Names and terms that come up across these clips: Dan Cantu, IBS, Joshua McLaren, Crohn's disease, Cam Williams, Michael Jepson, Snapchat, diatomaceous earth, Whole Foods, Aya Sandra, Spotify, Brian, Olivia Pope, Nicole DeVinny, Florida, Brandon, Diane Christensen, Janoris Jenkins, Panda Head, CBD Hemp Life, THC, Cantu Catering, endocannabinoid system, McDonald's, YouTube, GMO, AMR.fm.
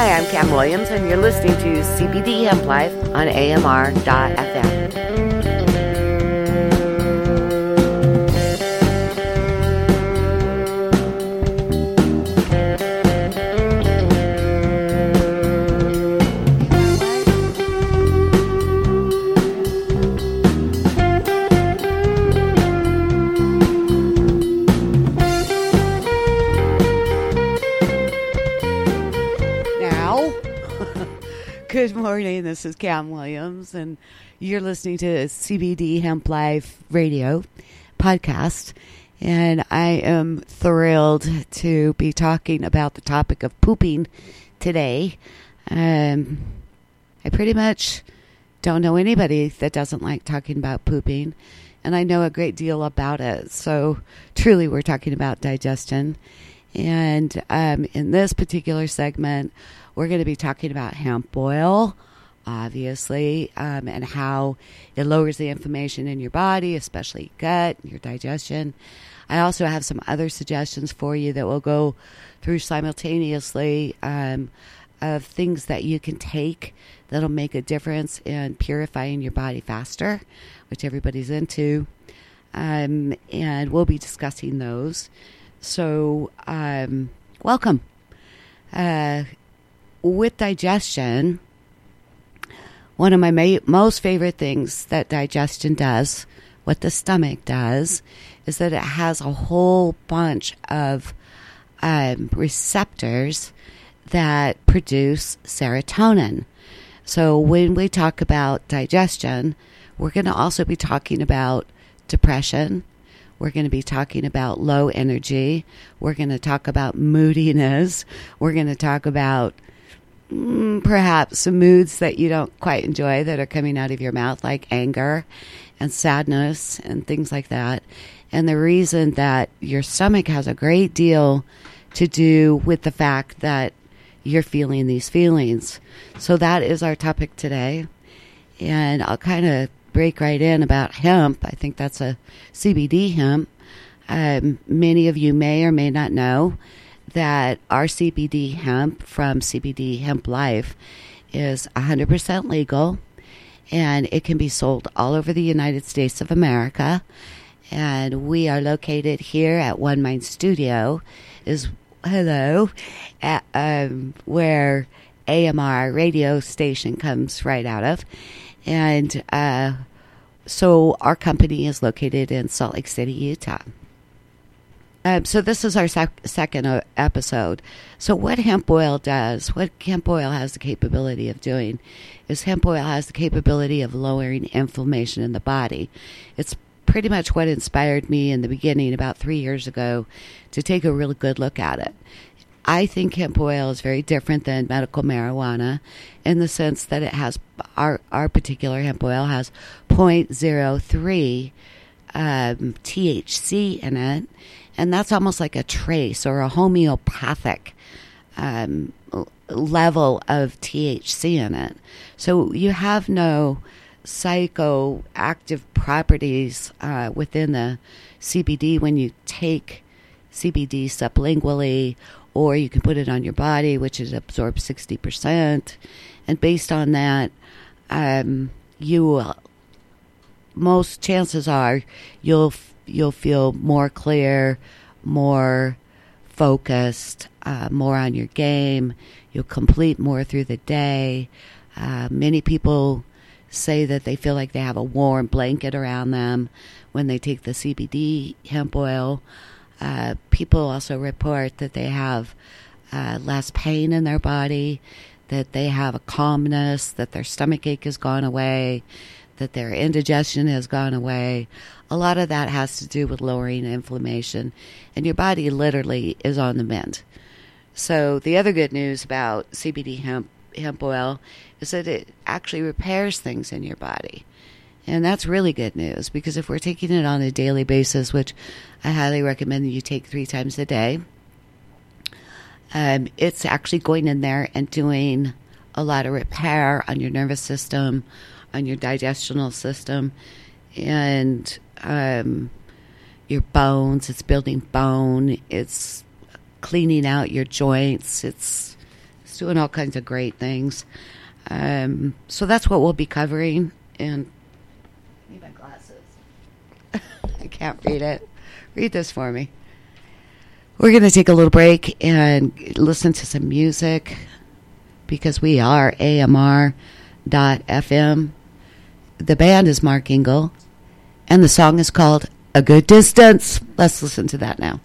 Hi, I'm Cam Williams, and you're listening to CBD Hemp Life on AMR.fm. Good morning, this is Cam Williams, and you're listening to CBD Hemp Life Radio podcast, and I am thrilled to be talking about the topic of pooping today. I pretty much don't know anybody that doesn't like talking about pooping, and I know a great deal about it, so truly we're talking about digestion, and in this particular segment, we're going to be talking about hemp oil, obviously, and how it lowers the inflammation in your body, especially gut, your digestion. I also have some other suggestions for you that will go through simultaneously of things that you can take that'll make a difference in purifying your body faster, which everybody's into, and we'll be discussing those. So, welcome. With digestion, one of my most favorite things that digestion does, what the stomach does, is that it has a whole bunch of receptors that produce serotonin. So when we talk about digestion, we're going to also be talking about depression. We're going to be talking about low energy. We're going to talk about moodiness. We're going to talk about perhaps some moods that you don't quite enjoy that are coming out of your mouth, like anger and sadness and things like that. And the reason that your stomach has a great deal to do with the fact that you're feeling these feelings. So that is our topic today. And I'll kind of break right in about hemp. I think that's a CBD hemp. Many of you may or may not know that our CBD hemp from CBD Hemp Life is 100% legal, and it can be sold all over the United States of America. And we are located here at One Mind Studio, where AMR radio station comes right out of. And so our company is located in Salt Lake City, Utah. So this is our second episode. So what hemp oil does, what hemp oil has the capability of doing, is hemp oil has the capability of lowering inflammation in the body. It's pretty much what inspired me in the beginning about 3 years ago to take a really good look at it. I think hemp oil is very different than medical marijuana in the sense that it has, our particular hemp oil has 0.03 THC in it. And that's almost like a trace or a homeopathic level of THC in it. So you have no psychoactive properties within the CBD when you take CBD sublingually, or you can put it on your body, which is absorbed 60%. And based on that, you will, most chances are you'll feel more clear, more focused, more on your game. You'll complete more through the day. Many people say that they feel like they have a warm blanket around them when they take the CBD hemp oil. People also report that they have less pain in their body, that they have a calmness, that their stomach ache has gone away, that their indigestion has gone away. A lot of that has to do with lowering inflammation, and your body literally is on the mend. So the other good news about CBD hemp oil is that it actually repairs things in your body. And that's really good news, because if we're taking it on a daily basis, which I highly recommend that you take 3 times a day, it's actually going in there and doing a lot of repair on your nervous system, on your digestional system, and your bones. It's building bone. It's cleaning out your joints. It's doing all kinds of great things. So that's what we'll be covering. And I need my glasses. I can't read it. Read this for me. We're going to take a little break and listen to some music because we are AMR.fm. The band is Mark Engle, and the song is called A Good Distance. Let's listen to that now.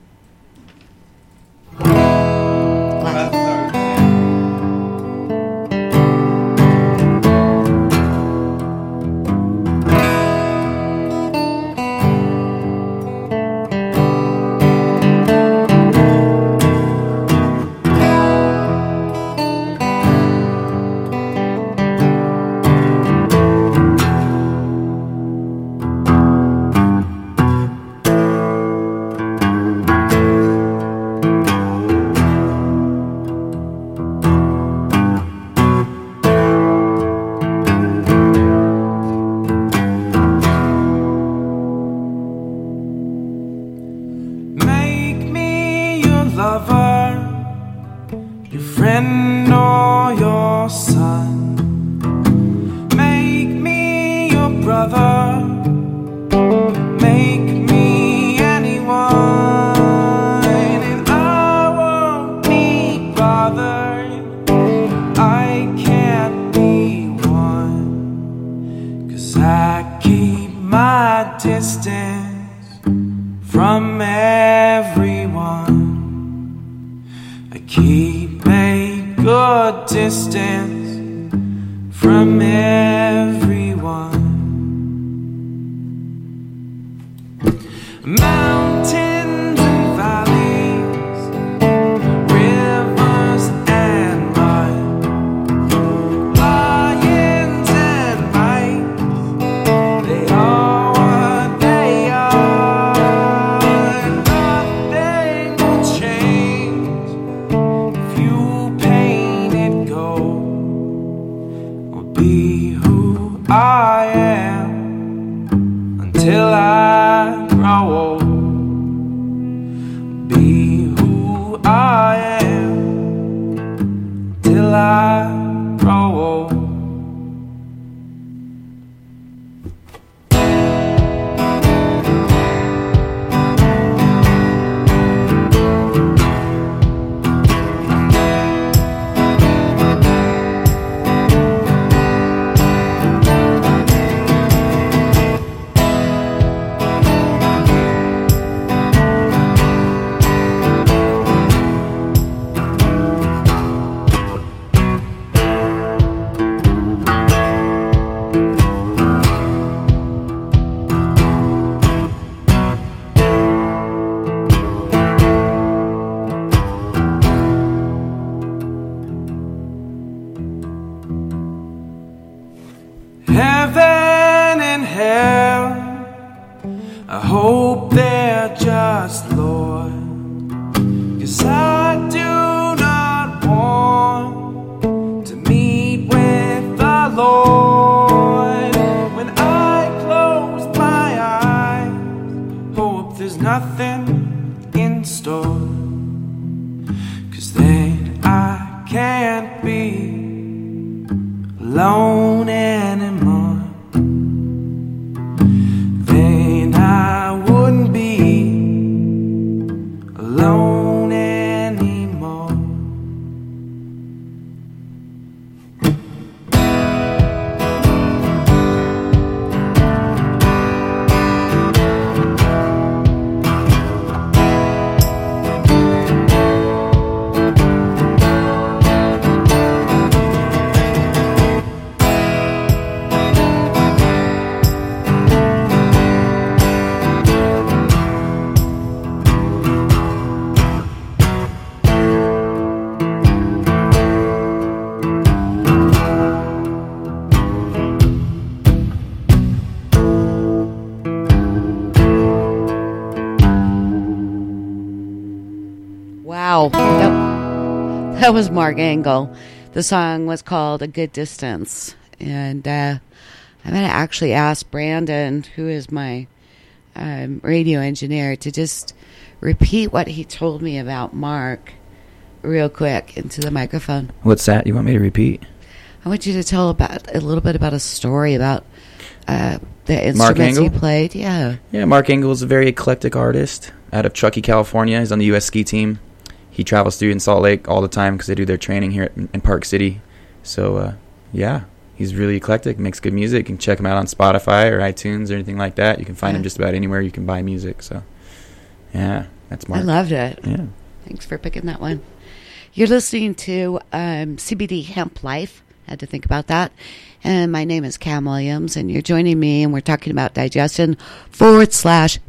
That was Mark Engle. The song was called A Good Distance. And I'm going to actually ask Brandon, who is my radio engineer, to just repeat what he told me about Mark real quick into the microphone. What's that? You want me to repeat? I want you to tell about a little bit about a story about the instruments he played. Yeah. Yeah, Mark Engle is a very eclectic artist out of Truckee, California. He's on the U.S. ski team. He travels through in Salt Lake all the time because they do their training here in Park City. So, yeah, he's really eclectic, makes good music. You can check him out on Spotify or iTunes or anything like that. You can find him just about anywhere you can buy music. So, yeah, that's Mark. I loved it. Yeah. Thanks for picking that one. You're listening to CBD Hemp Life. Had to think about that. And my name is Cam Williams, and you're joining me, and we're talking about digestion /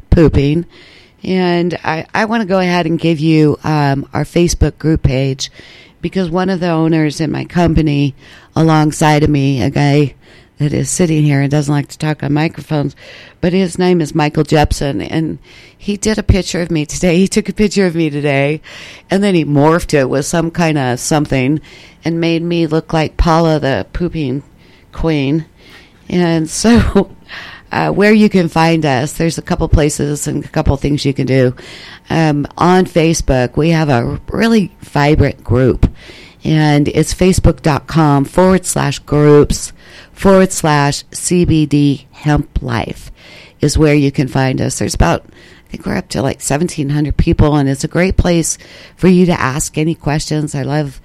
pooping. And I want to go ahead and give you our Facebook group page, because one of the owners in my company alongside of me, a guy that is sitting here and doesn't like to talk on microphones, but his name is Michael Jepson, and he did a picture of me today. He took a picture of me today, and then he morphed it with some kind of something and made me look like Paula the pooping queen. And so where you can find us, there's a couple places and a couple things you can do. On Facebook, we have a really vibrant group, and it's facebook.com /groups / CBD Hemp Life is where you can find us. There's about, I think we're up to like 1,700 people, and it's a great place for you to ask any questions. I love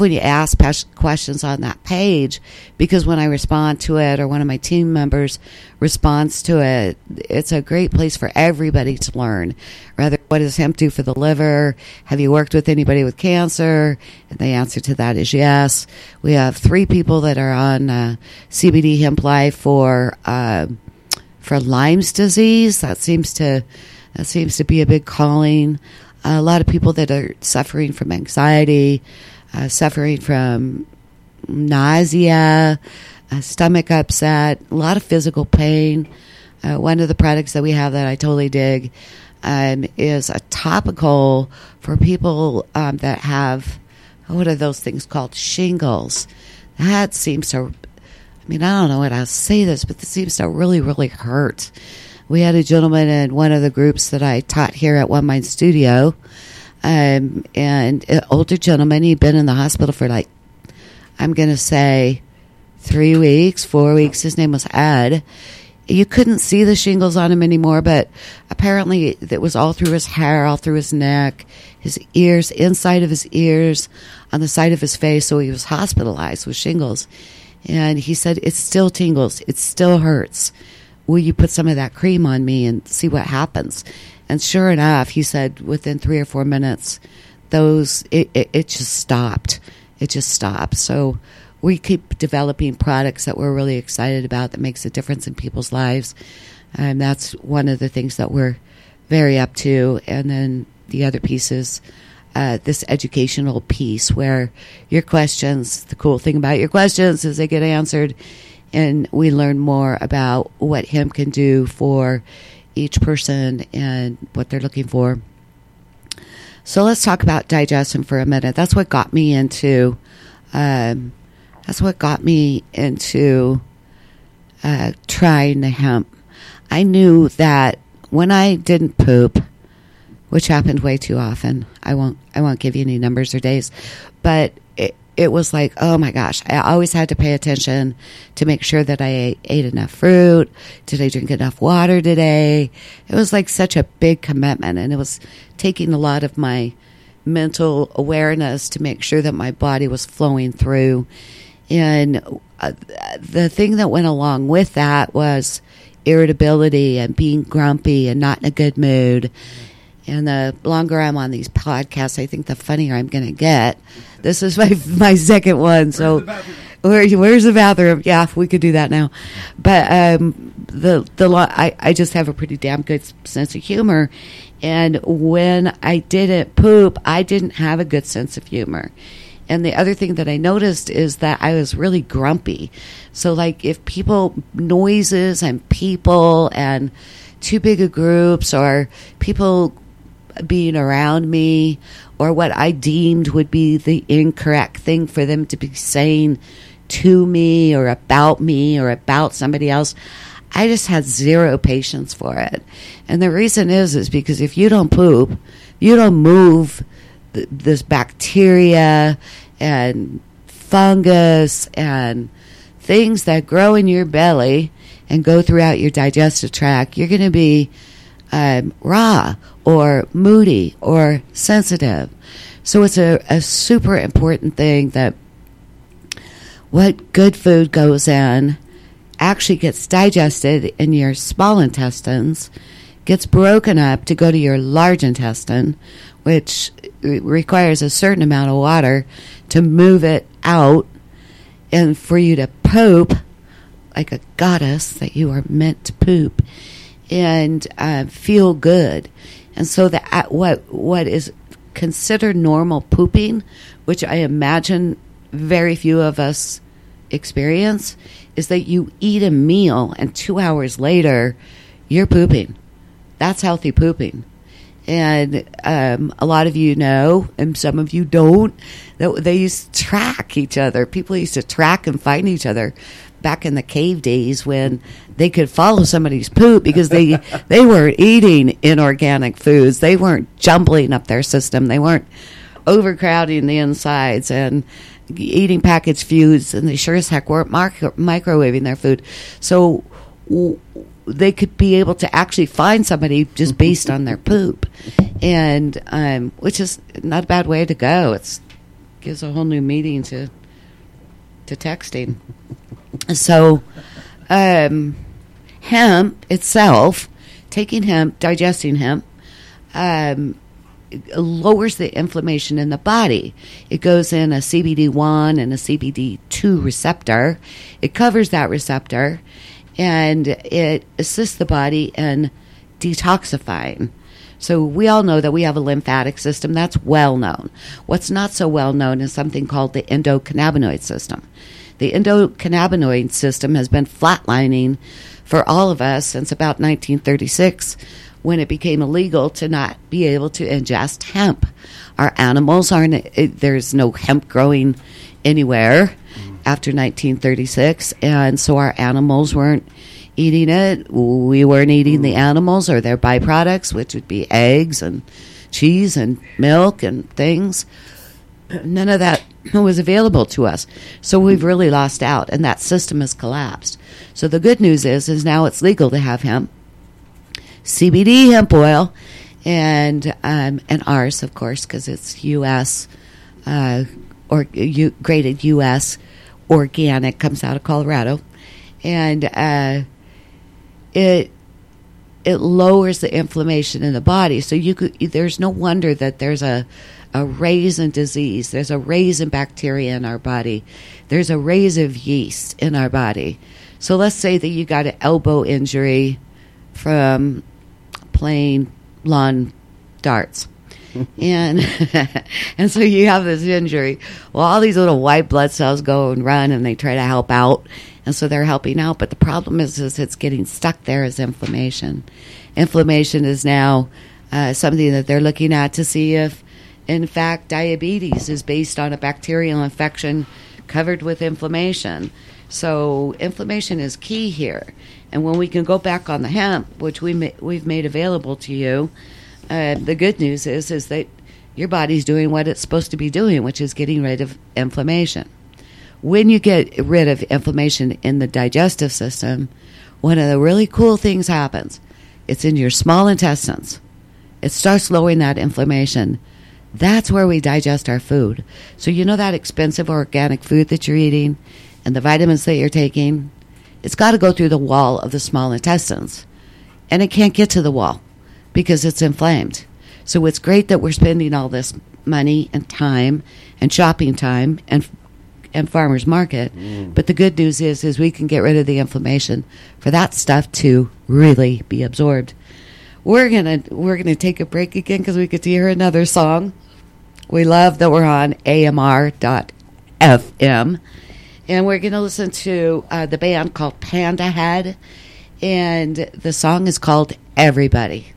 when you ask questions on that page, because when I respond to it or one of my team members responds to it, it's a great place for everybody to learn. Rather, what does hemp do for the liver? Have you worked with anybody with cancer? And the answer to that is yes. We have 3 people that are on CBD Hemp Life for Lyme's disease. That seems to be a big calling. A lot of people that are suffering from anxiety, suffering from nausea, stomach upset, a lot of physical pain. One of the products that we have that I totally dig is a topical for people that have, what are those things called? Shingles. That seems to, I don't know what I'll say this, but this seems to really, really hurt. We had a gentleman in one of the groups that I taught here at One Mind Studio, and an older gentleman. He'd been in the hospital for 4 weeks. His name was Ed. You couldn't see the shingles on him anymore, but apparently it was all through his hair, all through his neck, his ears, inside of his ears, on the side of his face. So he was hospitalized with shingles. And he said, it still tingles. It still hurts. Will you put some of that cream on me and see what happens? And sure enough, he said within 3 or 4 minutes, it just stopped. It just stopped. So we keep developing products that we're really excited about that makes a difference in people's lives. And that's one of the things that we're very up to. And then the other piece is this educational piece where your questions, the cool thing about your questions is they get answered, and we learn more about what hemp can do for each person and what they're looking for. So let's talk about digestion for a minute. That's what got me into trying the hemp. I knew that when I didn't poop, which happened way too often. I won't give you any numbers or days, but it was like, oh my gosh, I always had to pay attention to make sure that I ate enough fruit. Did I drink enough water today? It was like such a big commitment, and it was taking a lot of my mental awareness to make sure that my body was flowing through. And the thing that went along with that was irritability and being grumpy and not in a good mood. And the longer I'm on these podcasts, I think the funnier I'm going to get. This is my second one. So where's the bathroom? Yeah, we could do that now. But I just have a pretty damn good sense of humor. And when I didn't poop, I didn't have a good sense of humor. And the other thing that I noticed is that I was really grumpy. So like if noises and people and too big of groups or people being around me or what I deemed would be the incorrect thing for them to be saying to me or about somebody else, I just had zero patience for it. And the reason is because if you don't poop, you don't move this bacteria and fungus and things that grow in your belly and go throughout your digestive tract, you're going to be raw or moody or sensitive. So it's a super important thing that what good food goes in actually gets digested in your small intestines, gets broken up to go to your large intestine, which requires a certain amount of water to move it out and for you to poop like a goddess that you are meant to poop and feel good. And so that what is considered normal pooping, which I imagine very few of us experience, is that you eat a meal and 2 hours later you're pooping. That's healthy pooping. And a lot of you know, and some of you don't, that they used to track each other. People used to track and find each other back in the cave days when they could follow somebody's poop because they they weren't eating inorganic foods. They weren't jumbling up their system. They weren't overcrowding the insides and eating packaged foods, and they sure as heck weren't microwaving their food. So they could be able to actually find somebody just based on their poop, and which is not a bad way to go. It gives a whole new meaning to texting. So hemp itself, taking hemp, digesting hemp, it lowers the inflammation in the body. It goes in a CBD1 and a CBD2 receptor. It covers that receptor, and it assists the body in detoxifying. So we all know that we have a lymphatic system. That's well known. What's not so well known is something called the endocannabinoid system. The endocannabinoid system has been flatlining for all of us since about 1936, when it became illegal to not be able to ingest hemp. Our animals aren't, there's no hemp growing anywhere after 1936, and so our animals weren't eating it. We weren't eating the animals or their byproducts, which would be eggs and cheese and milk and things. None of that was available to us. So we've really lost out, and that system has collapsed. So the good news is now it's legal to have hemp, CBD hemp oil, and ours, of course, because it's U.S. Graded U.S. organic, comes out of Colorado, and it lowers the inflammation in the body. So there's no wonder that there's a raise in disease. There's a raise in bacteria in our body. There's a raise of yeast in our body. So let's say that you got an elbow injury from playing lawn darts. and so you have this injury. Well, all these little white blood cells go and run, and they try to help out. And so they're helping out. But the problem is it's getting stuck there as inflammation. Inflammation is now something that they're looking at to see if, in fact, diabetes is based on a bacterial infection covered with inflammation. So inflammation is key here. And when we can go back on the hemp, which we've made available to you, the good news is that your body's doing what it's supposed to be doing, which is getting rid of inflammation. When you get rid of inflammation in the digestive system, one of the really cool things happens. It's in your small intestines. It starts lowering that inflammation. That's where we digest our food. So you know that expensive organic food that you're eating and the vitamins that you're taking? It's got to go through the wall of the small intestines, and it can't get to the wall because it's inflamed. So it's great that we're spending all this money and time and shopping time and farmer's market. But the good news is we can get rid of the inflammation for that stuff to really be absorbed. We're gonna take a break again because we get to hear another song. We love that we're on AMR.fm. And we're going to listen to the band called Panda Head, and the song is called Everybody.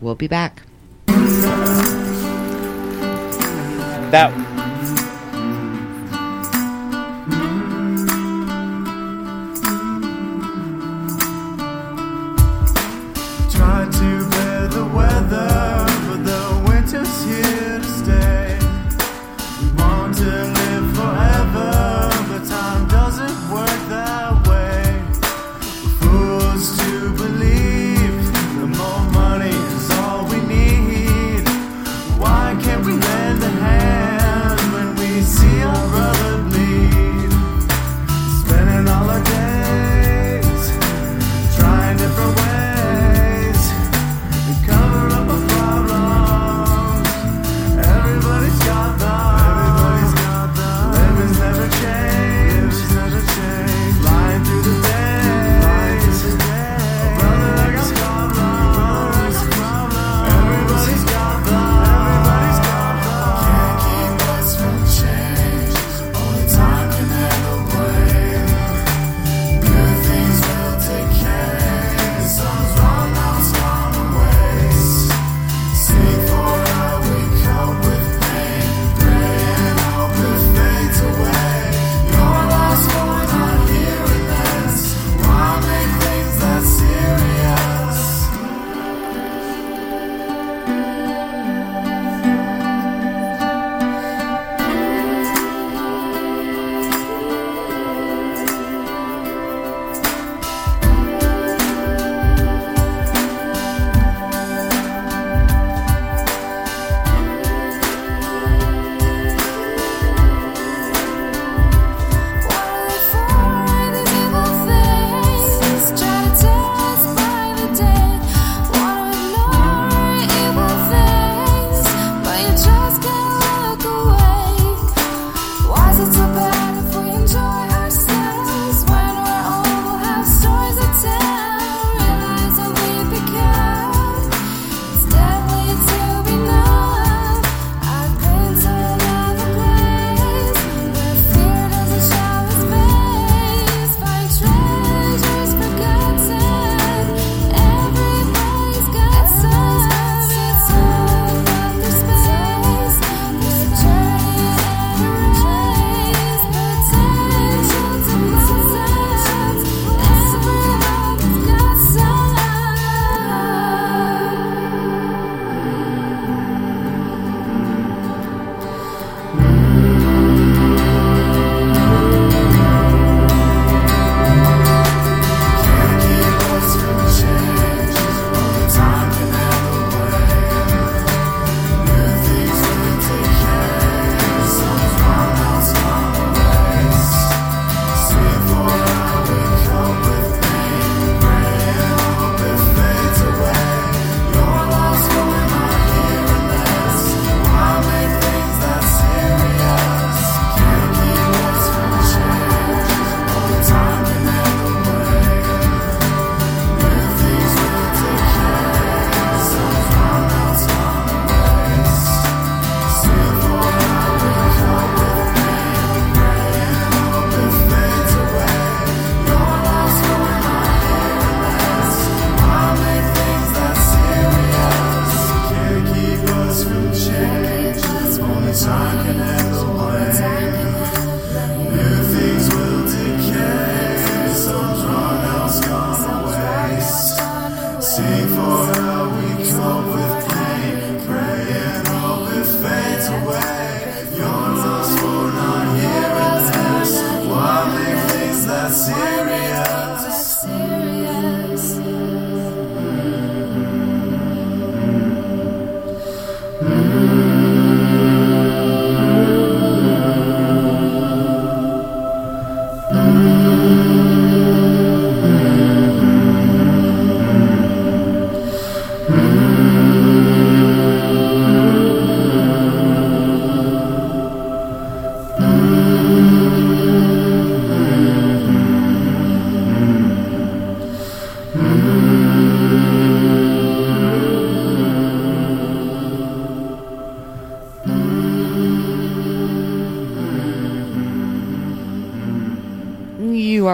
We'll be back. Try to bear the weather, but the winter's here to stay.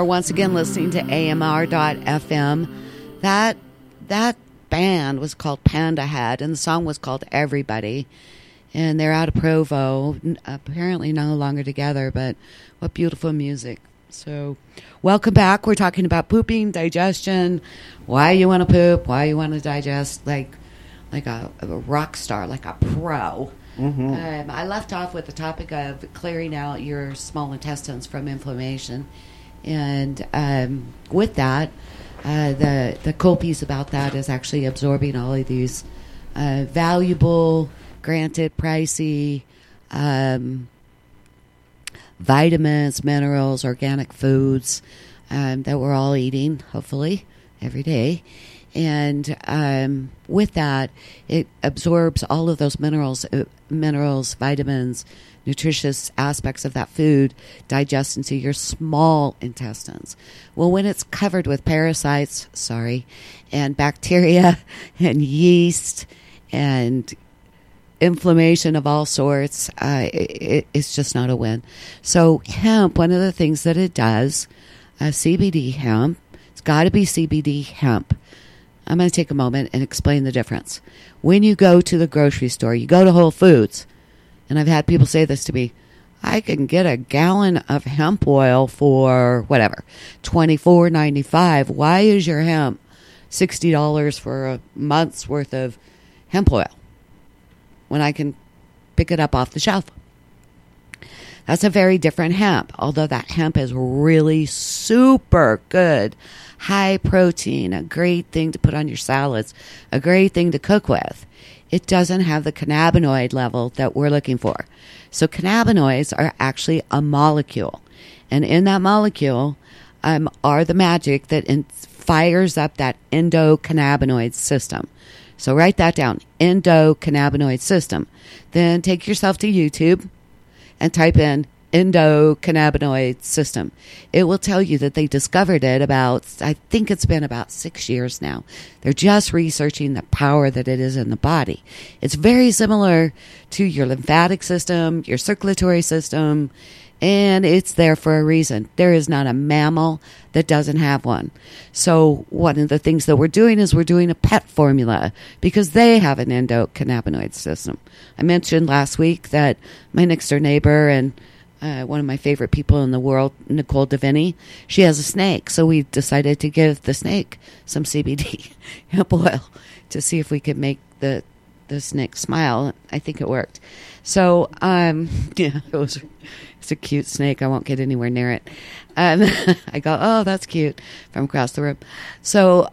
Once again, listening to AMR.fm. That band was called Panda Head, and the song was called Everybody. And they're out of Provo, apparently no longer together, but what beautiful music. So welcome back. We're talking about pooping, digestion, why you want to poop, why you want to digest, like a rock star, like a pro. Mm-hmm. I left off with the topic of clearing out your small intestines from inflammation. And with that, the cool piece about that is actually absorbing all of these valuable, granted pricey, vitamins, minerals, organic foods that we're all eating, hopefully, every day. And with that, it absorbs all of those minerals, vitamins, nutritious aspects of that food, digest into your small intestines. Well, when it's covered with parasites, and bacteria and yeast and inflammation of all sorts, it's just not a win. So hemp, one of the things that it does, CBD hemp, it's got to be CBD hemp. I'm going to take a moment and explain the difference. When you go to the grocery store, you go to Whole Foods, and I've had people say this to me, I can get a gallon of hemp oil for whatever, $24.95. Why is your hemp $60 for a month's worth of hemp oil when I can pick it up off the shelf? That's a very different hemp, although that hemp is really super good, high protein, a great thing to put on your salads, a great thing to cook with. It doesn't have the cannabinoid level that we're looking for. So cannabinoids are actually a molecule. And in that molecule are the magic that fires up that endocannabinoid system. So write that down, endocannabinoid system. Then take yourself to YouTube and type in endocannabinoid system. It will tell you that they discovered it about, I think it's been about 6 years now. They're just researching the power that it is in the body. It's very similar to your lymphatic system, your circulatory system, and it's there for a reason. There is not a mammal that doesn't have one. So one of the things that we're doing is we're doing a pet formula because they have an endocannabinoid system. I mentioned last week that my next door neighbor and one of my favorite people in the world, Nicole DeVinny, she has a snake. So we decided to give the snake some CBD hemp oil to see if we could make the snake smile. I think it worked. So, yeah, it's a cute snake. I won't get anywhere near it. I go, oh, that's cute from across the room. So,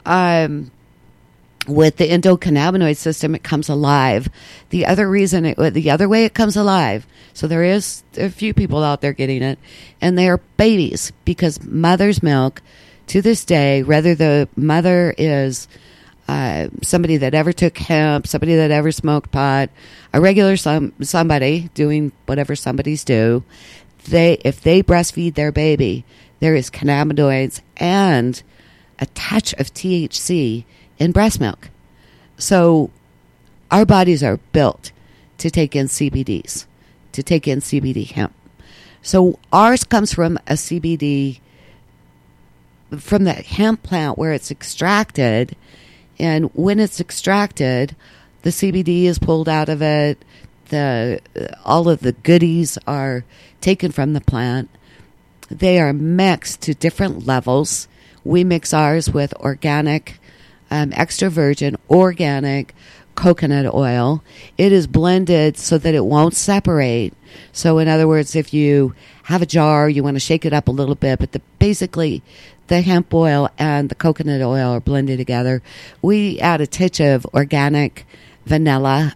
with the endocannabinoid system, it comes alive. The other reason, the other way it comes alive. So there are a few people out there getting it, and they are babies because mother's milk, to this day, whether the mother is somebody that ever took hemp, somebody that ever smoked pot, a regular somebody doing whatever somebody's do, if they breastfeed their baby, there is cannabinoids and a touch of THC in breast milk. So our bodies are built to take in CBDs, to take in CBD hemp. So ours comes from a CBD, from the hemp plant where it's extracted. And when it's extracted, the CBD is pulled out of it. All of the goodies are taken from the plant. They are mixed to different levels. We mix ours with organic extra virgin organic coconut oil. It is blended so that it won't separate. So in other words, if you have a jar, you want to shake it up a little bit, but basically the hemp oil and the coconut oil are blended together. We add a titch of organic vanilla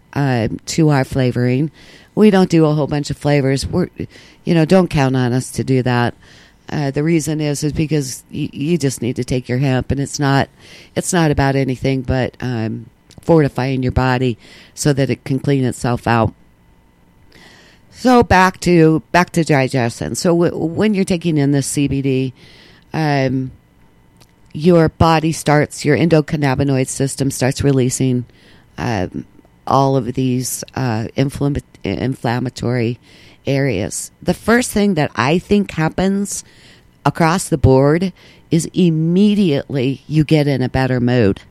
to our flavoring. We don't do a whole bunch of flavors. Don't count on us to do that. The reason is because you just need to take your hemp, and it's not about anything but fortifying your body so that it can clean itself out. So back to digestion. So when you're taking in this CBD, your endocannabinoid system starts releasing all of these inflammatory areas. The first thing that I think happens across the board is immediately you get in a better mood.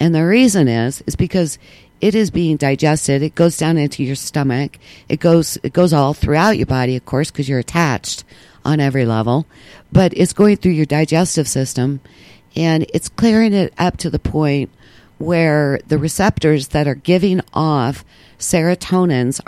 And the reason is because it is being digested. It goes down into your stomach. It goes all throughout your body, of course, because you're attached on every level. But it's going through your digestive system, and it's clearing it up to the point where the receptors that are giving off serotonins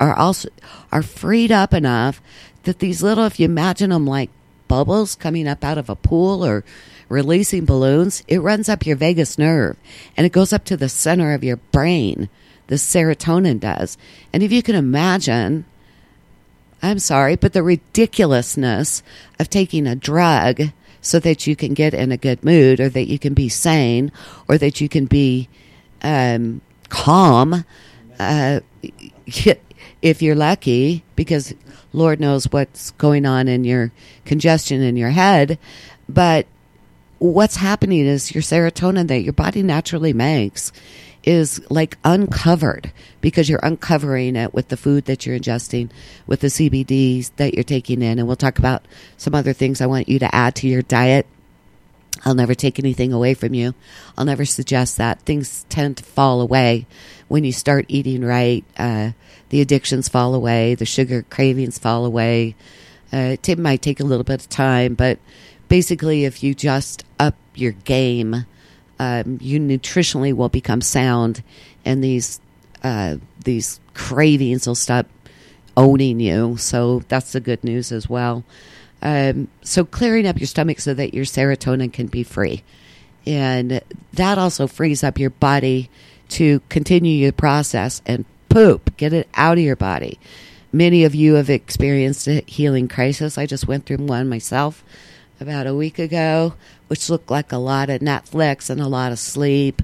are freed up enough that these little, if you imagine them like bubbles coming up out of a pool or releasing balloons, it runs up your vagus nerve, and it goes up to the center of your brain, the serotonin does. And if you can imagine, I'm sorry, but the ridiculousness of taking a drug so that you can get in a good mood, or that you can be sane, or that you can be calm, if you're lucky, because Lord knows what's going on in your congestion in your head. But what's happening is your serotonin that your body naturally makes is like uncovered, because you're uncovering it with the food that you're ingesting, with the CBDs that you're taking in. And we'll talk about some other things I want you to add to your diet. I'll never take anything away from you. I'll never suggest that. Things tend to fall away when you start eating right. The addictions fall away. The sugar cravings fall away. It might take a little bit of time, but basically if you just up your game, you nutritionally will become sound, and these cravings will stop owning you. So that's the good news as well. So clearing up your stomach so that your serotonin can be free. And that also frees up your body to continue the process and poop, get it out of your body. Many of you have experienced a healing crisis. I just went through one myself about a week ago, which looked like a lot of Netflix and a lot of sleep,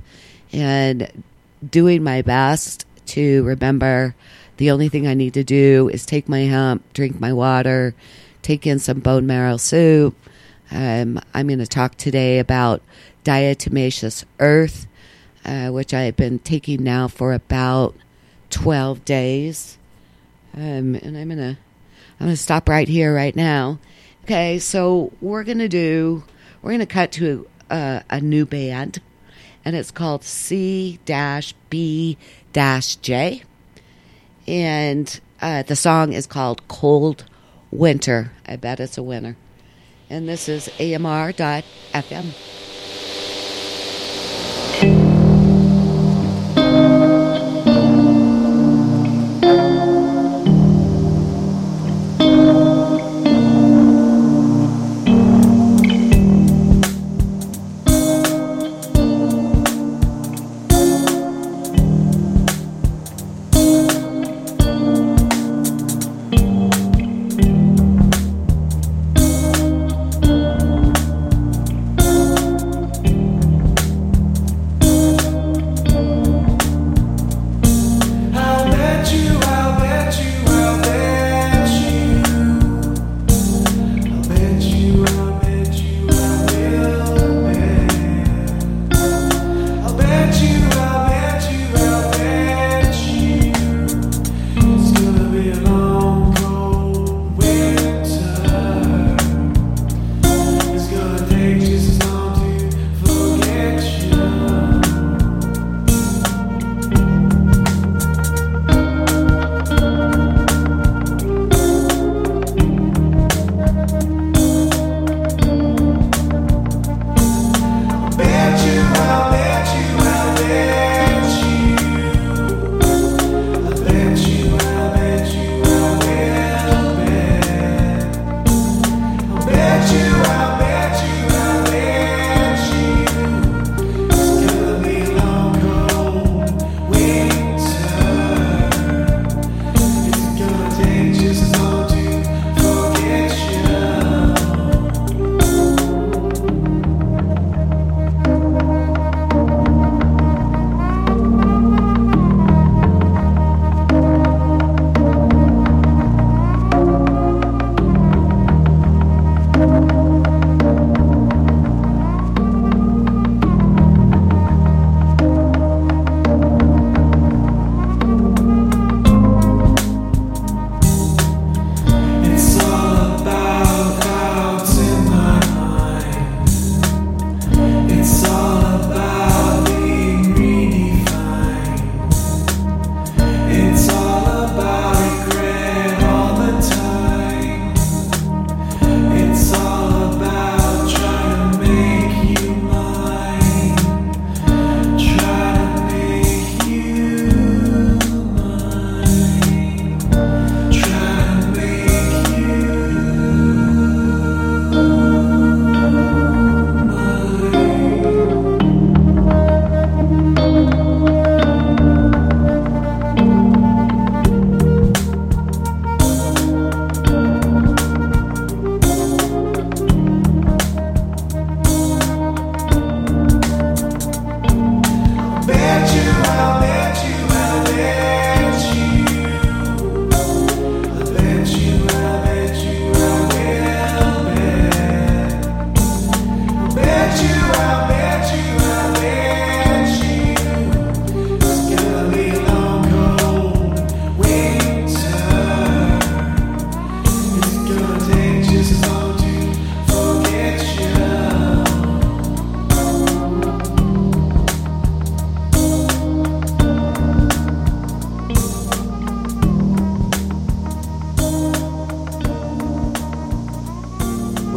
and doing my best to remember the only thing I need to do is take my hemp, drink my water, take in some bone marrow soup. I'm going to talk today about diatomaceous earth, which I have been taking now for about 12 days. And I'm going to stop right here right now. Okay, so we're going to cut to a new band, and it's called CBJ, and the song is called Cold Winter. I bet it's a winter. And this is AMR.fm.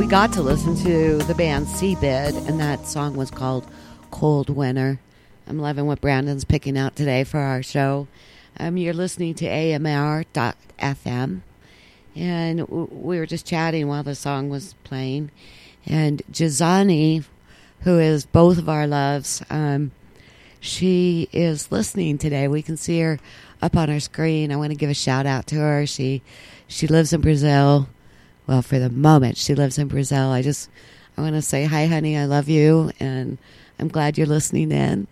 got to listen to the band Seabed, and that song was called Cold Winter. I'm loving what Brandon's picking out today for our show. You're listening to AMR.fm, and we were just chatting while the song was playing. And Jazani, who is both of our loves, she is listening today. We can see her up on our screen. I want to give a shout out to her. She lives in Brazil. Well, for the moment, she lives in Brazil. I want to say, hi, honey, I love you, and I'm glad you're listening in.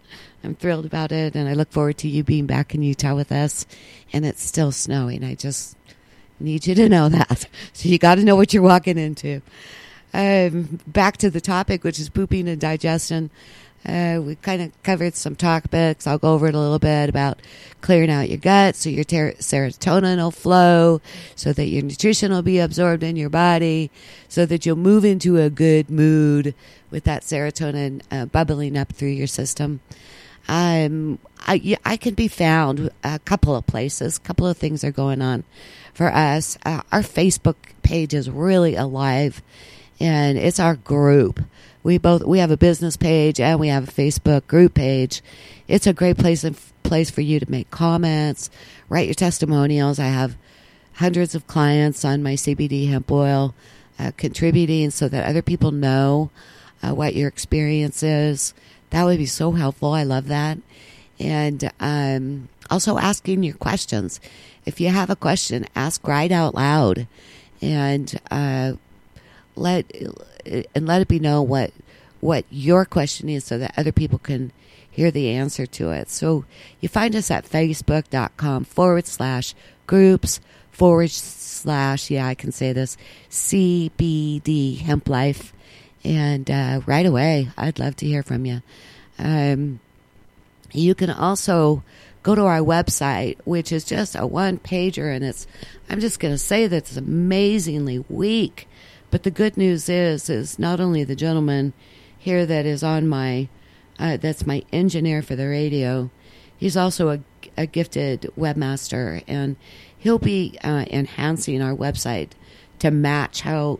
I'm thrilled about it, and I look forward to you being back in Utah with us, and it's still snowing. I just need you to know that. So you got to know what you're walking into. Back to the topic, which is pooping and digestion. We kind of covered some topics. I'll go over it a little bit about clearing out your gut so your serotonin will flow, so that your nutrition will be absorbed in your body, so that you'll move into a good mood with that serotonin bubbling up through your system. I can be found a couple of places. A couple of things are going on for us. Our Facebook page is really alive, and it's our group. We have a business page and we have a Facebook group page. It's a great place for you to make comments, write your testimonials. I have hundreds of clients on my CBD hemp oil contributing so that other people know what your experience is. That would be so helpful. I love that. And also asking your questions. If you have a question, ask right out loud, and let it be known what your question is so that other people can hear the answer to it. So you find us at facebook.com/groups/ yeah, I can say this, CBD Hemp Life. And right away, I'd love to hear from you. You can also go to our website, which is just a one-pager, and I'm just going to say that it's amazingly weak. But the good news is not only the gentleman here that is on that's my engineer for the radio, he's also a gifted webmaster, and he'll be enhancing our website to match how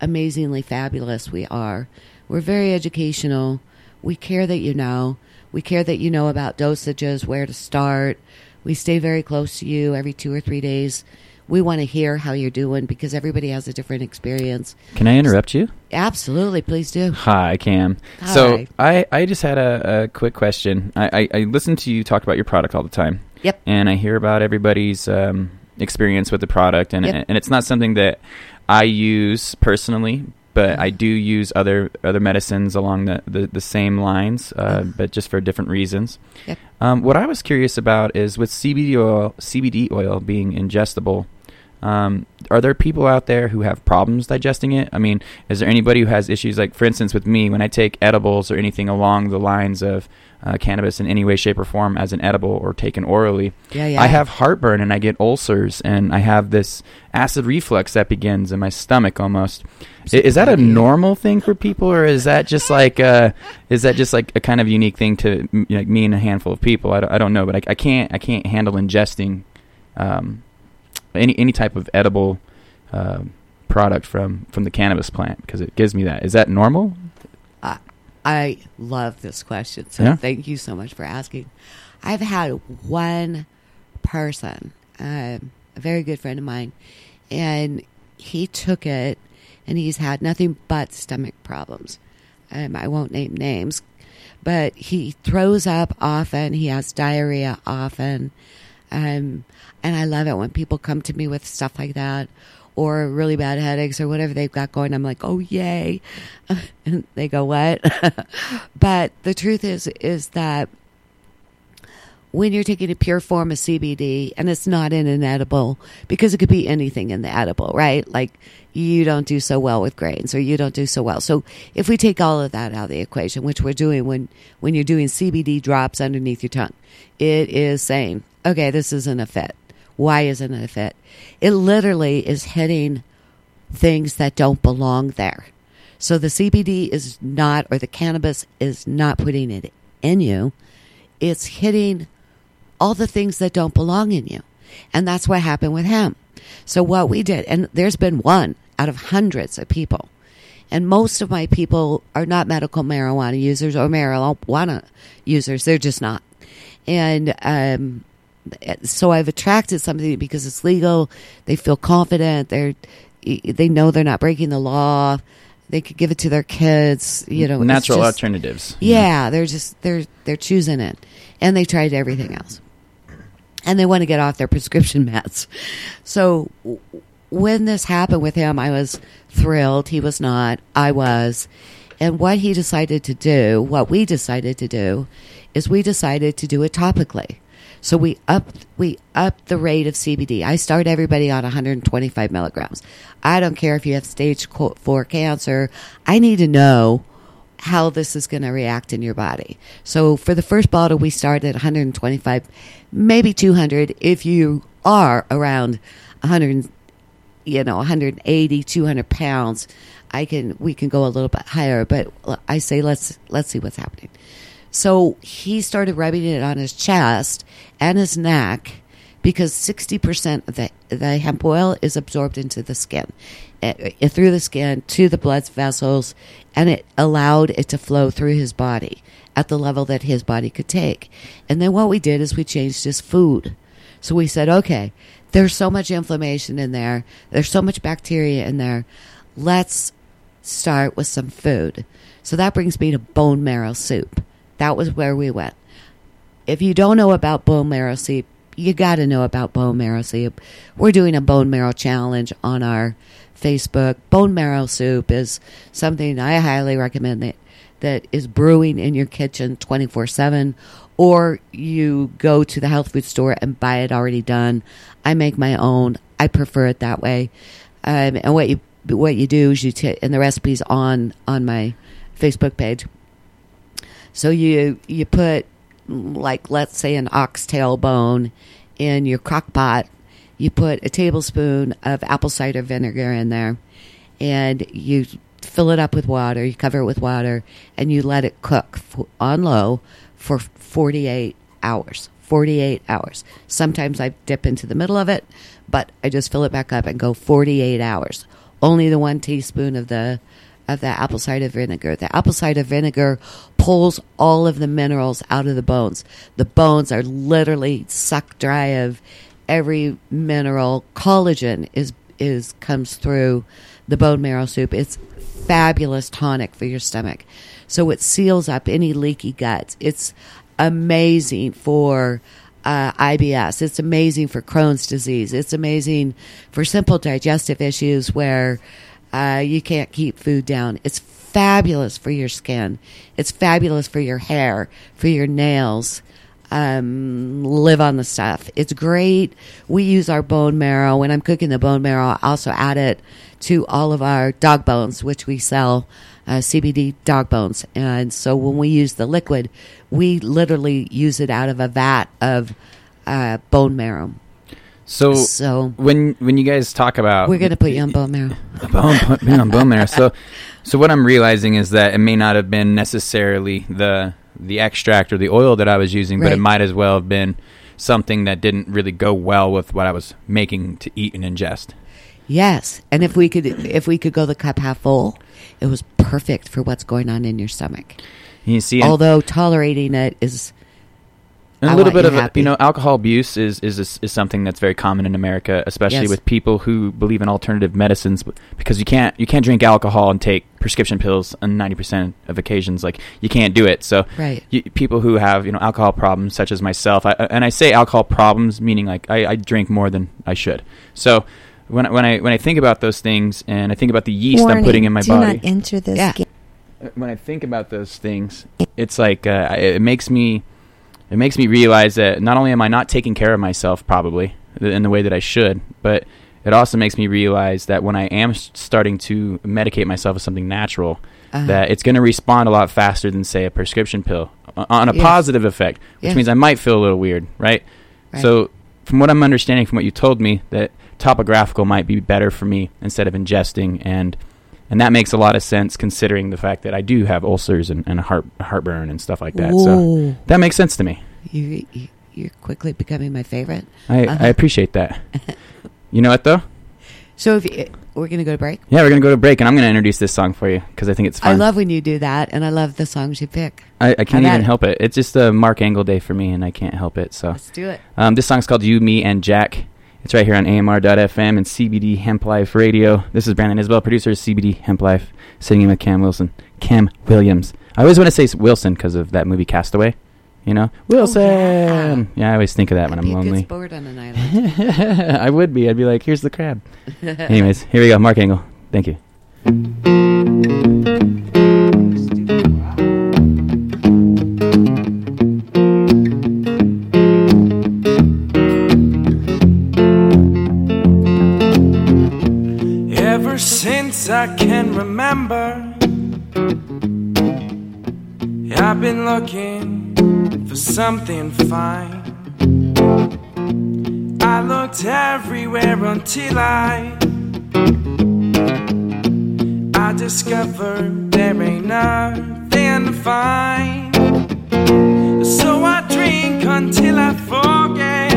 amazingly fabulous we are. We're very educational. We care that you know. We care that you know about dosages, where to start. We stay very close to you every 2 or 3 days. We want to hear how you're doing because everybody has a different experience. Can I interrupt you? Absolutely. Please do. Hi, Cam. Hi. So I just had a quick question. I listen to you talk about your product all the time. Yep. And I hear about everybody's experience with the product. And yep. And it's not something that I use personally, but I do use other medicines along the same lines, but just for different reasons. Yep. What I was curious about is with CBD oil being ingestible, are there people out there who have problems digesting it? I mean, is there anybody who has issues? Like, for instance, with me, when I take edibles or anything along the lines of cannabis in any way, shape, or form as an edible or taken orally, I have heartburn and I get ulcers and I have this acid reflux that begins in my stomach almost. Is that a normal thing for people, or is that just like a kind of unique thing to me and a handful of people? I don't know, but I can't handle ingesting any type of edible product from the cannabis plant because it gives me that. Is that normal? I love this question, so thank you so much for asking. I've had one person, a very good friend of mine, and he took it, and he's had nothing but stomach problems. I won't name names, but he throws up often. He has diarrhea often. And I love it when people come to me with stuff like that or really bad headaches or whatever they've got going. I'm like, oh, yay. And they go, what? But the truth is that when you're taking a pure form of CBD and it's not in an edible, because it could be anything in the edible, right? Like you don't do so well with grains or you don't do so well. So if we take all of that out of the equation, which we're doing when you're doing CBD drops underneath your tongue, it is saying, okay, this isn't a fit. Why isn't it a fit? It literally is hitting things that don't belong there. So the CBD is not, or the cannabis is not putting it in you. It's hitting all the things that don't belong in you. And that's what happened with him. So what we did, and there's been one out of hundreds of people. And most of my people are not medical marijuana users or marijuana users. They're just not. And so I've attracted somebody because it's legal. They feel confident. They know they're not breaking the law. They could give it to their kids. You know, natural just alternatives. Yeah, they're choosing it, and they tried everything else, and they want to get off their prescription meds. So when this happened with him, I was thrilled. He was not. I was. And what we decided to do, is we decided to do it topically. So we upped the rate of CBD. I start everybody on 125 milligrams. I don't care if you have stage 4 cancer. I need to know how this is going to react in your body. So for the first bottle, we started at 125, maybe 200. If you are around 180, 200 pounds, we can go a little bit higher, but I say let's see what's happening. So he started rubbing it on his chest and his neck, because 60% of the hemp oil is absorbed into the skin, through the skin to the blood vessels, and it allowed it to flow through his body at the level that his body could take. And then what we did is we changed his food. So we said, okay, there's so much inflammation in there. There's so much bacteria in there. Let's start with some food. So that brings me to bone marrow soup. That was where we went. If you don't know about bone marrow soup, you got to know about bone marrow soup. We're doing a bone marrow challenge on our Facebook. Bone marrow soup is something I highly recommend that is brewing in your kitchen 24/7, or you go to the health food store and buy it already done. I make my own. I prefer it that way. And what you do is and the recipe's on my Facebook page. So you put, like, let's say an oxtail bone in your crock pot. You put a tablespoon of apple cider vinegar in there, and you fill it up with water. You cover it with water, and you let it cook on low for 48 hours. Sometimes I dip into the middle of it, but I just fill it back up and go 48 hours. Only the 1 teaspoon of the apple cider vinegar. The apple cider vinegar pulls all of the minerals out of the bones. The bones are literally sucked dry of every mineral. Collagen comes through the bone marrow soup. It's fabulous tonic for your stomach. So it seals up any leaky guts. It's amazing for IBS. It's amazing for Crohn's disease. It's amazing for simple digestive issues where you can't keep food down. It's fabulous for your skin. It's fabulous for your hair, for your nails. Live on the stuff. It's great. We use our bone marrow. When I'm cooking the bone marrow, I also add it to all of our dog bones, which we sell CBD dog bones. And so when we use the liquid, we literally use it out of a vat of bone marrow. So when you guys talk about, we're going to put you on bone marrow. Put me on bone marrow. So what I'm realizing is that it may not have been necessarily the extract or the oil that I was using, right, but it might as well have been something that didn't really go well with what I was making to eat and ingest. Yes, and if we could go the cup half full, it was perfect for what's going on in your stomach. You see, although tolerating it is. And a little bit of, alcohol abuse is something that's very common in America, especially with people who believe in alternative medicines, because you can't drink alcohol and take prescription pills on 90% of occasions. Like, you can't do it. So people who have, alcohol problems, such as myself, and I say alcohol problems, meaning like I drink more than I should. So when I think about those things, and I think about the yeast I'm putting in my body. Do not enter this game. When I think about those things, it's like it makes me realize that not only am I not taking care of myself probably in the way that I should, but it also makes me realize that when I am starting to medicate myself with something natural, that it's going to respond a lot faster than, say, a prescription pill on a positive effect, which means I might feel a little weird, right? So from what I'm understanding, from what you told me, that topographical might be better for me instead of ingesting, and that makes a lot of sense, considering the fact that I do have ulcers and heartburn and stuff like that. Whoa. So that makes sense to me. You're quickly becoming my favorite. I appreciate that. You know what, though? So if We're going to go to break? Yeah, we're going to go to break, and I'm going to introduce this song for you because I think it's fun. I love when you do that, and I love the songs you pick. I can't even help it. It's just a Mark Engle day for me, and I can't help it. So let's do it. This song's called You, Me, and Jack. It's right here on AMR.fm and CBD Hemp Life Radio. This is Brandon Isbell, producer of CBD Hemp Life, sitting in with Cam Williams. I always want to say Wilson because of that movie Castaway. You know, Wilson. Oh, yeah. Yeah, I always think of that That'd when I'm lonely. I'd be a good sport on an island. I would be. I'd be like, here's the crab. Anyways, here we go. Mark Engle. Thank you. Ever since I can remember, I've been looking for something fine. I looked everywhere until I discovered there ain't nothing to find. So I drink until I forget,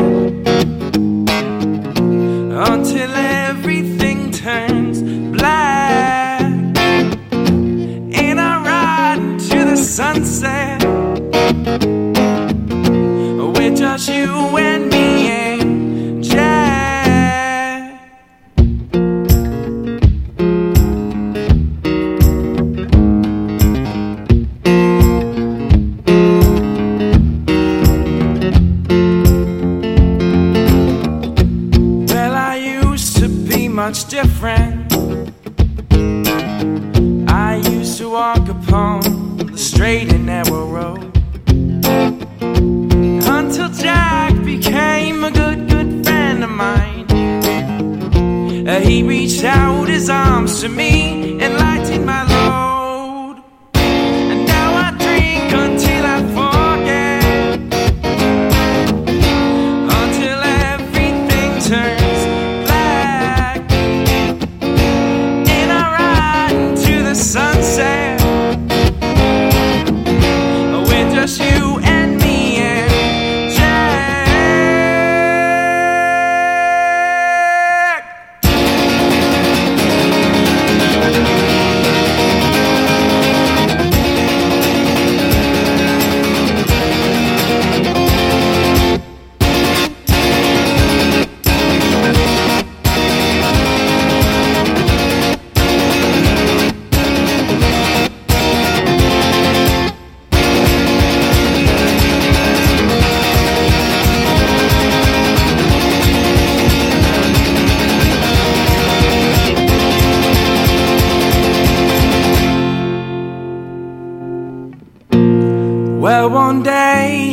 until everything turns black, and I ride into the sunset. We're just you and me and Jack. Well, I used to be much different. I used to walk upon the straight and narrow road, until Jack became a good friend of mine. He reached out his arms to me and lightened my load. And now I drink until I forget, until everything turns black, and I ride into the sunset with just you and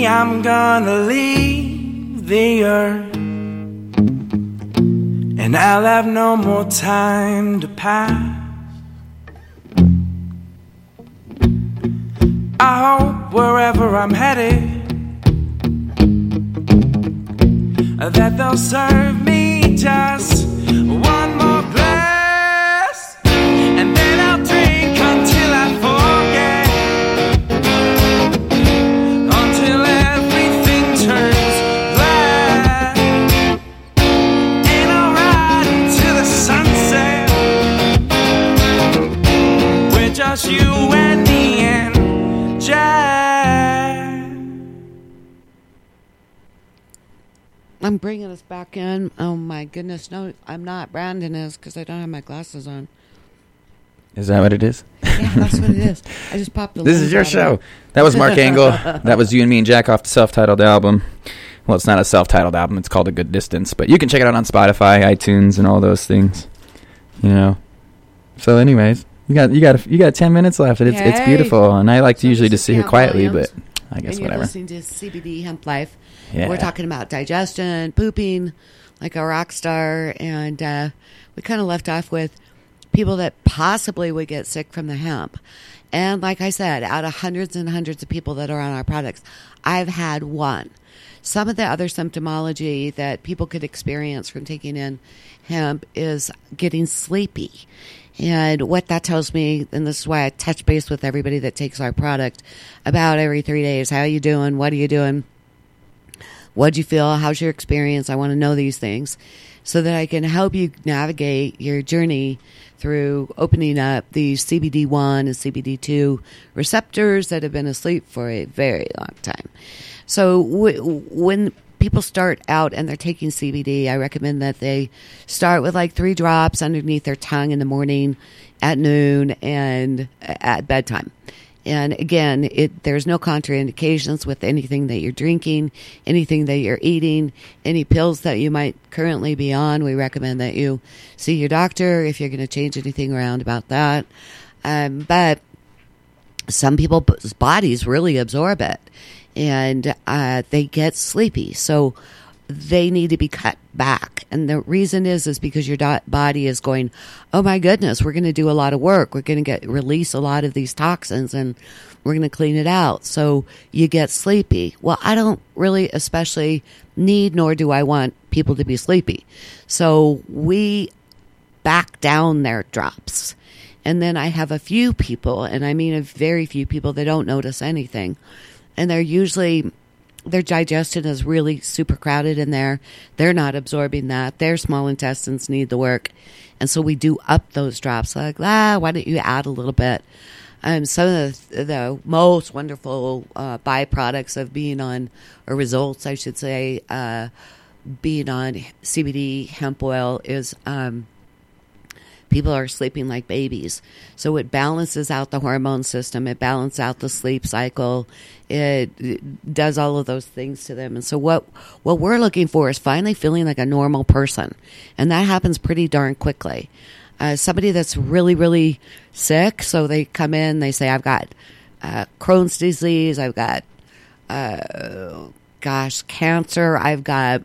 I'm gonna leave the earth, and I'll have no more time to pass. I hope wherever I'm headed that they'll serve me just one more glass, and then I'll drink until I forget, turns black, and I'll ride into the sunset with just you and me and Jack. I'm bringing us back in. Oh my goodness, no, I'm not. Brandon is, because I don't have my glasses on. Is that what it is? Yeah, that's what it is. I just popped the This is your show. It. That was Mark Engle. That was You and Me and Jack off the self-titled album. Well, it's not a self-titled album. It's called A Good Distance. But you can check it out on Spotify, iTunes, and all those things. You know. So anyways, you got 10 minutes left. It's beautiful. And I like to usually just sit here quietly, but I guess whatever. Listening to CBD Hemp Life. Yeah. We're talking about digestion, pooping like a rock star. And we kind of left off with people that possibly would get sick from the hemp. And like I said, out of hundreds and hundreds of people that are on our products, I've had one. Some of the other symptomology that people could experience from taking in hemp is getting sleepy. And what that tells me, and this is why I touch base with everybody that takes our product about every 3 days, how are you doing? What are you doing? What'd you feel? How's your experience? I want to know these things so that I can help you navigate your journey through opening up these CBD1 and CBD2 receptors that have been asleep for a very long time. So when people start out and they're taking CBD, I recommend that they start with like 3 drops underneath their tongue in the morning, at noon, and at bedtime. And again, there's no contraindications with anything that you're drinking, anything that you're eating, any pills that you might currently be on. We recommend that you see your doctor if you're going to change anything around about that. But some people's bodies really absorb it, and they get sleepy. So they need to be cut back. And the reason is because your body is going, oh my goodness, we're going to do a lot of work. We're going to release a lot of these toxins and we're going to clean it out. So you get sleepy. Well, I don't really especially need, nor do I want people to be sleepy. So we back down their drops. And then I have a few people, and I mean a very few people, that don't notice anything. And they're usually... their digestion is really super crowded in there. They're not absorbing that. Their small intestines need the work. And so we do up those drops. Like, why don't you add a little bit? Some of the most wonderful byproducts of being on, or results, I should say, being on CBD hemp oil is people are sleeping like babies. So it balances out the hormone system. It balances out the sleep cycle. It does all of those things to them. And so what we're looking for is finally feeling like a normal person. And that happens pretty darn quickly. Somebody that's really, really sick. So they come in, they say, I've got Crohn's disease. I've got, cancer. I've got,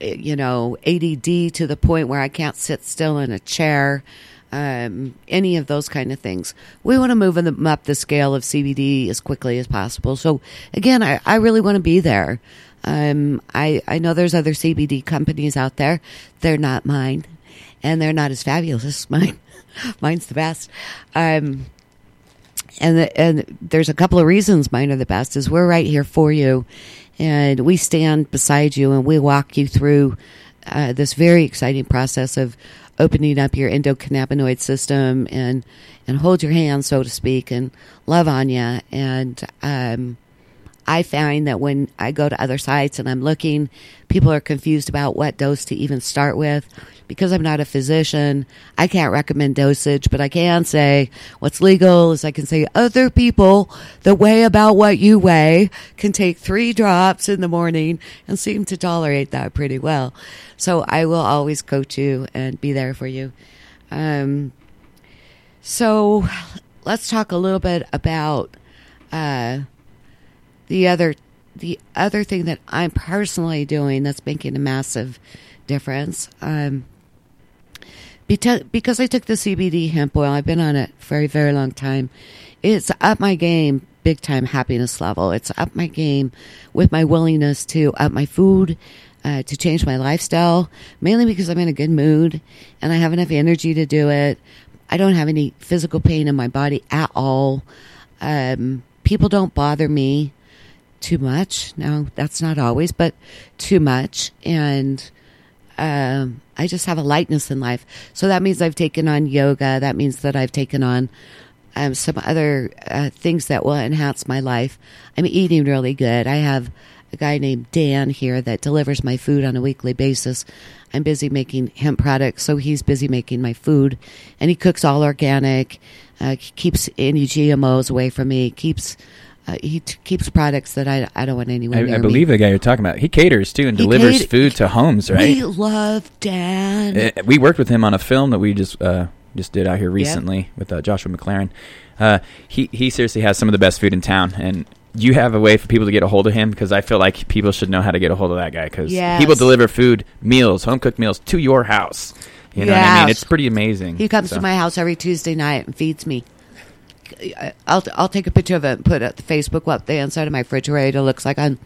ADD to the point where I can't sit still in a chair, any of those kind of things. We want to move them up the scale of CBD as quickly as possible. So again, I really want to be there. I know there's other CBD companies out there. They're not mine, and they're not as fabulous as mine. Mine's the best. And there's a couple of reasons mine are the best is we're right here for you. And we stand beside you and we walk you through this very exciting process of opening up your endocannabinoid system and hold your hand, so to speak, and love on you. And I find that when I go to other sites and I'm looking, people are confused about what dose to even start with. Because I'm not a physician, I can't recommend dosage, but I can say what's legal is I can say other people that weigh about what you weigh can take 3 drops in the morning and seem to tolerate that pretty well. So I will always coach you and be there for you. So let's talk a little bit about the other thing that I'm personally doing that's making a massive difference. Because I took the CBD hemp oil, I've been on it for a very long time. It's up my game, big time happiness level. It's up my game with my willingness to up my food, to change my lifestyle, mainly because I'm in a good mood and I have enough energy to do it. I don't have any physical pain in my body at all. People don't bother me too much. Now, that's not always, but too much. And I just have a lightness in life. So that means I've taken on yoga. That means that I've taken on some other things that will enhance my life. I'm eating really good. I have a guy named Dan here that delivers my food on a weekly basis. I'm busy making hemp products, so he's busy making my food. And he cooks all organic, keeps any GMOs away from me, keeps products that I don't want anywhere near me. I believe the guy you're talking about. He caters, too, and delivers food to homes, right? We love Dan. We worked with him on a film that we just did out here recently with Joshua McLaren. He seriously has some of the best food in town, and you have a way for people to get a hold of him, because I feel like people should know how to get a hold of that guy, because he will deliver food, meals, home-cooked meals to your house. You know what I mean? It's pretty amazing. He comes to my house every Tuesday night and feeds me. I'll take a picture of it and put it on Facebook, what the inside of my refrigerator looks like on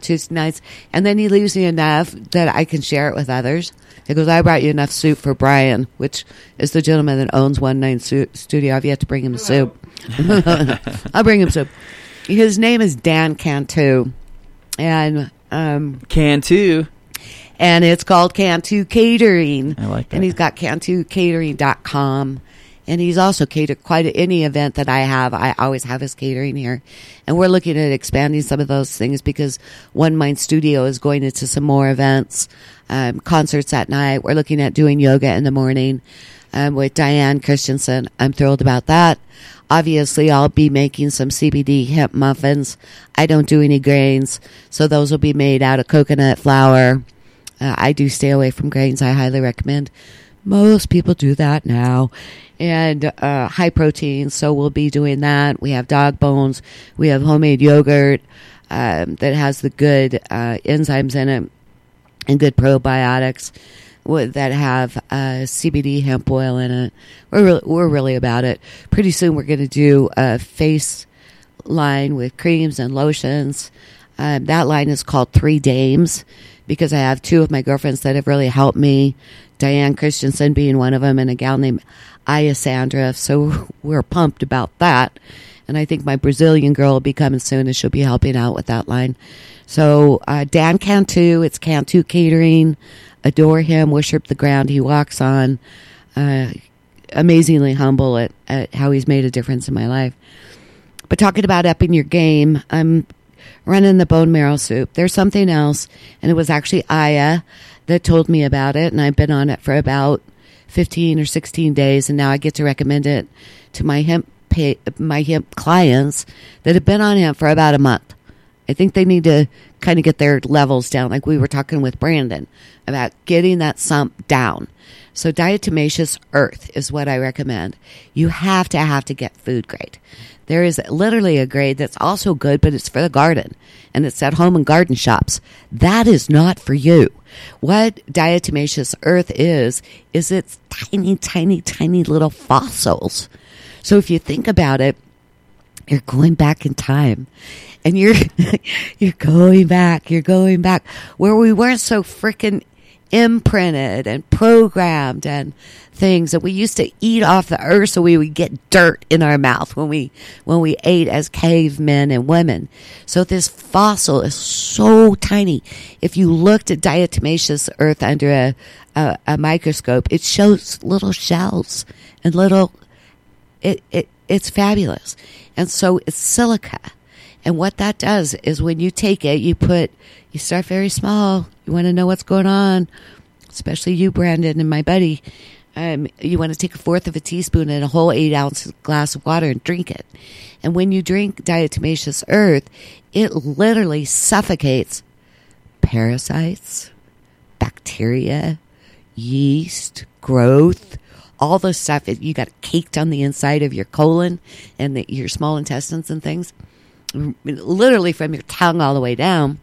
Tuesday nights. And then he leaves me enough that I can share it with others. He goes, I brought you enough soup for Brian, which is the gentleman that owns One Mind Studio. I've yet to bring him soup. I'll bring him soup. His name is Dan Cantu. And Cantu. And it's called Cantu Catering. I like that. And he's got CantuCatering.com. And he's also catered quite any event that I have. I always have his catering here. And we're looking at expanding some of those things because One Mind Studio is going into some more events, concerts at night. We're looking at doing yoga in the morning with Diane Christensen. I'm thrilled about that. Obviously, I'll be making some CBD hemp muffins. I don't do any grains, so those will be made out of coconut flour. I do stay away from grains. I highly recommend. Most people do that now. And high protein, so we'll be doing that. We have dog bones. We have homemade yogurt that has the good enzymes in it and good probiotics that have CBD hemp oil in it. We're really about it. Pretty soon we're going to do a face line with creams and lotions. That line is called 3 Dames because I have two of my girlfriends that have really helped me, Diane Christensen being one of them, and a gal named Aya Sandra. So we're pumped about that. And I think my Brazilian girl will be coming soon, and she'll be helping out with that line. So Dan Cantu, it's Cantu Catering. Adore him, worship the ground he walks on. Amazingly humble at how he's made a difference in my life. But talking about upping your game, I'm running the bone marrow soup. There's something else, and it was actually Aya that told me about it, and I've been on it for about 15 or 16 days, and now I get to recommend it to my hemp clients that have been on hemp for about a month. I think they need to kind of get their levels down, like we were talking with Brandon about getting that sump down. So diatomaceous earth is what I recommend. You have to get food grade. There is literally a grade that's also good, but it's for the garden, and it's at home and garden shops. That is not for you. What diatomaceous earth is it's tiny, tiny, tiny little fossils. So if you think about it, you're going back in time, and you're going back where we weren't so frickin' imprinted and programmed and things that we used to eat off the earth, so we would get dirt in our mouth when we ate as cavemen and women. So this fossil is so tiny. If you looked at diatomaceous earth under a microscope, it shows little shells and little. It's fabulous. And so it's silica. And what that does is when you take it, you start very small. You want to know what's going on, especially you, Brandon, and my buddy. You want to take 1/4 of a teaspoon and a whole 8-ounce glass of water and drink it. And when you drink diatomaceous earth, it literally suffocates parasites, bacteria, yeast, growth, all the stuff. You got caked on the inside of your colon and your small intestines and things, literally from your tongue all the way down.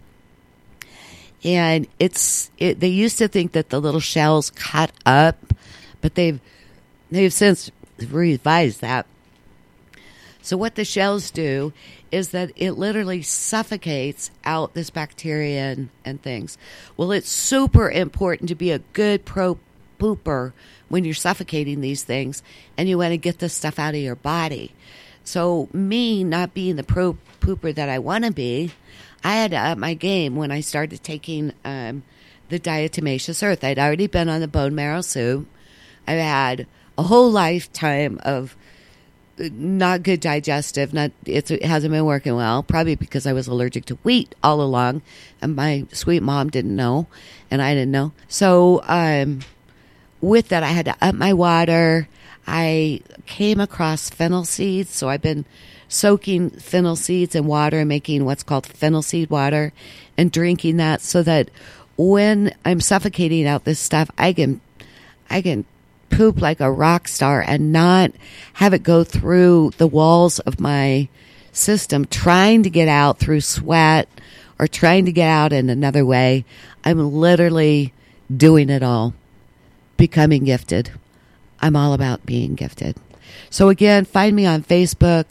And they used to think that the little shells cut up, but they've since revised that. So what the shells do is that it literally suffocates out this bacteria and things. Well, it's super important to be a good pro-pooper when you're suffocating these things, and you want to get this stuff out of your body. So me not being the pro-pooper that I want to be, I had to up my game when I started taking the diatomaceous earth. I'd already been on the bone marrow soup. I've had a whole lifetime of not good digestive. It hasn't been working well, probably because I was allergic to wheat all along, and my sweet mom didn't know, and I didn't know. So with that, I had to up my water. I came across fennel seeds, so I've been soaking fennel seeds in water and making what's called fennel seed water and drinking that, so that when I'm suffocating out this stuff, I can poop like a rock star and not have it go through the walls of my system trying to get out through sweat or trying to get out in another way. I'm literally doing it all, becoming gifted. I'm all about being gifted. So again, find me on Facebook.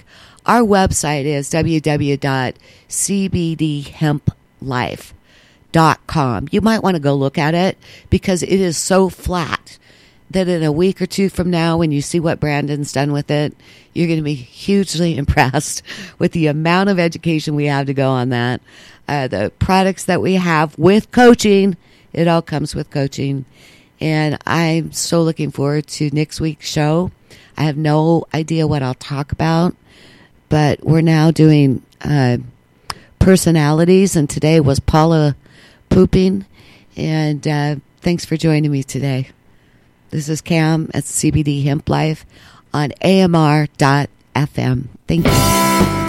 Our website is www.cbdhemplife.com. You might want to go look at it because it is so flat. that in a week or two from now, when you see what Brandon's done with it, you're going to be hugely impressed with the amount of education we have to go on that. The products that we have with coaching, it all comes with coaching. And I'm so looking forward to next week's show. I have no idea what I'll talk about, but we're now doing personalities, and today was Paula Pooping. And thanks for joining me today. This is Cam at CBD Hemp Life on AMR.fm. Thank you.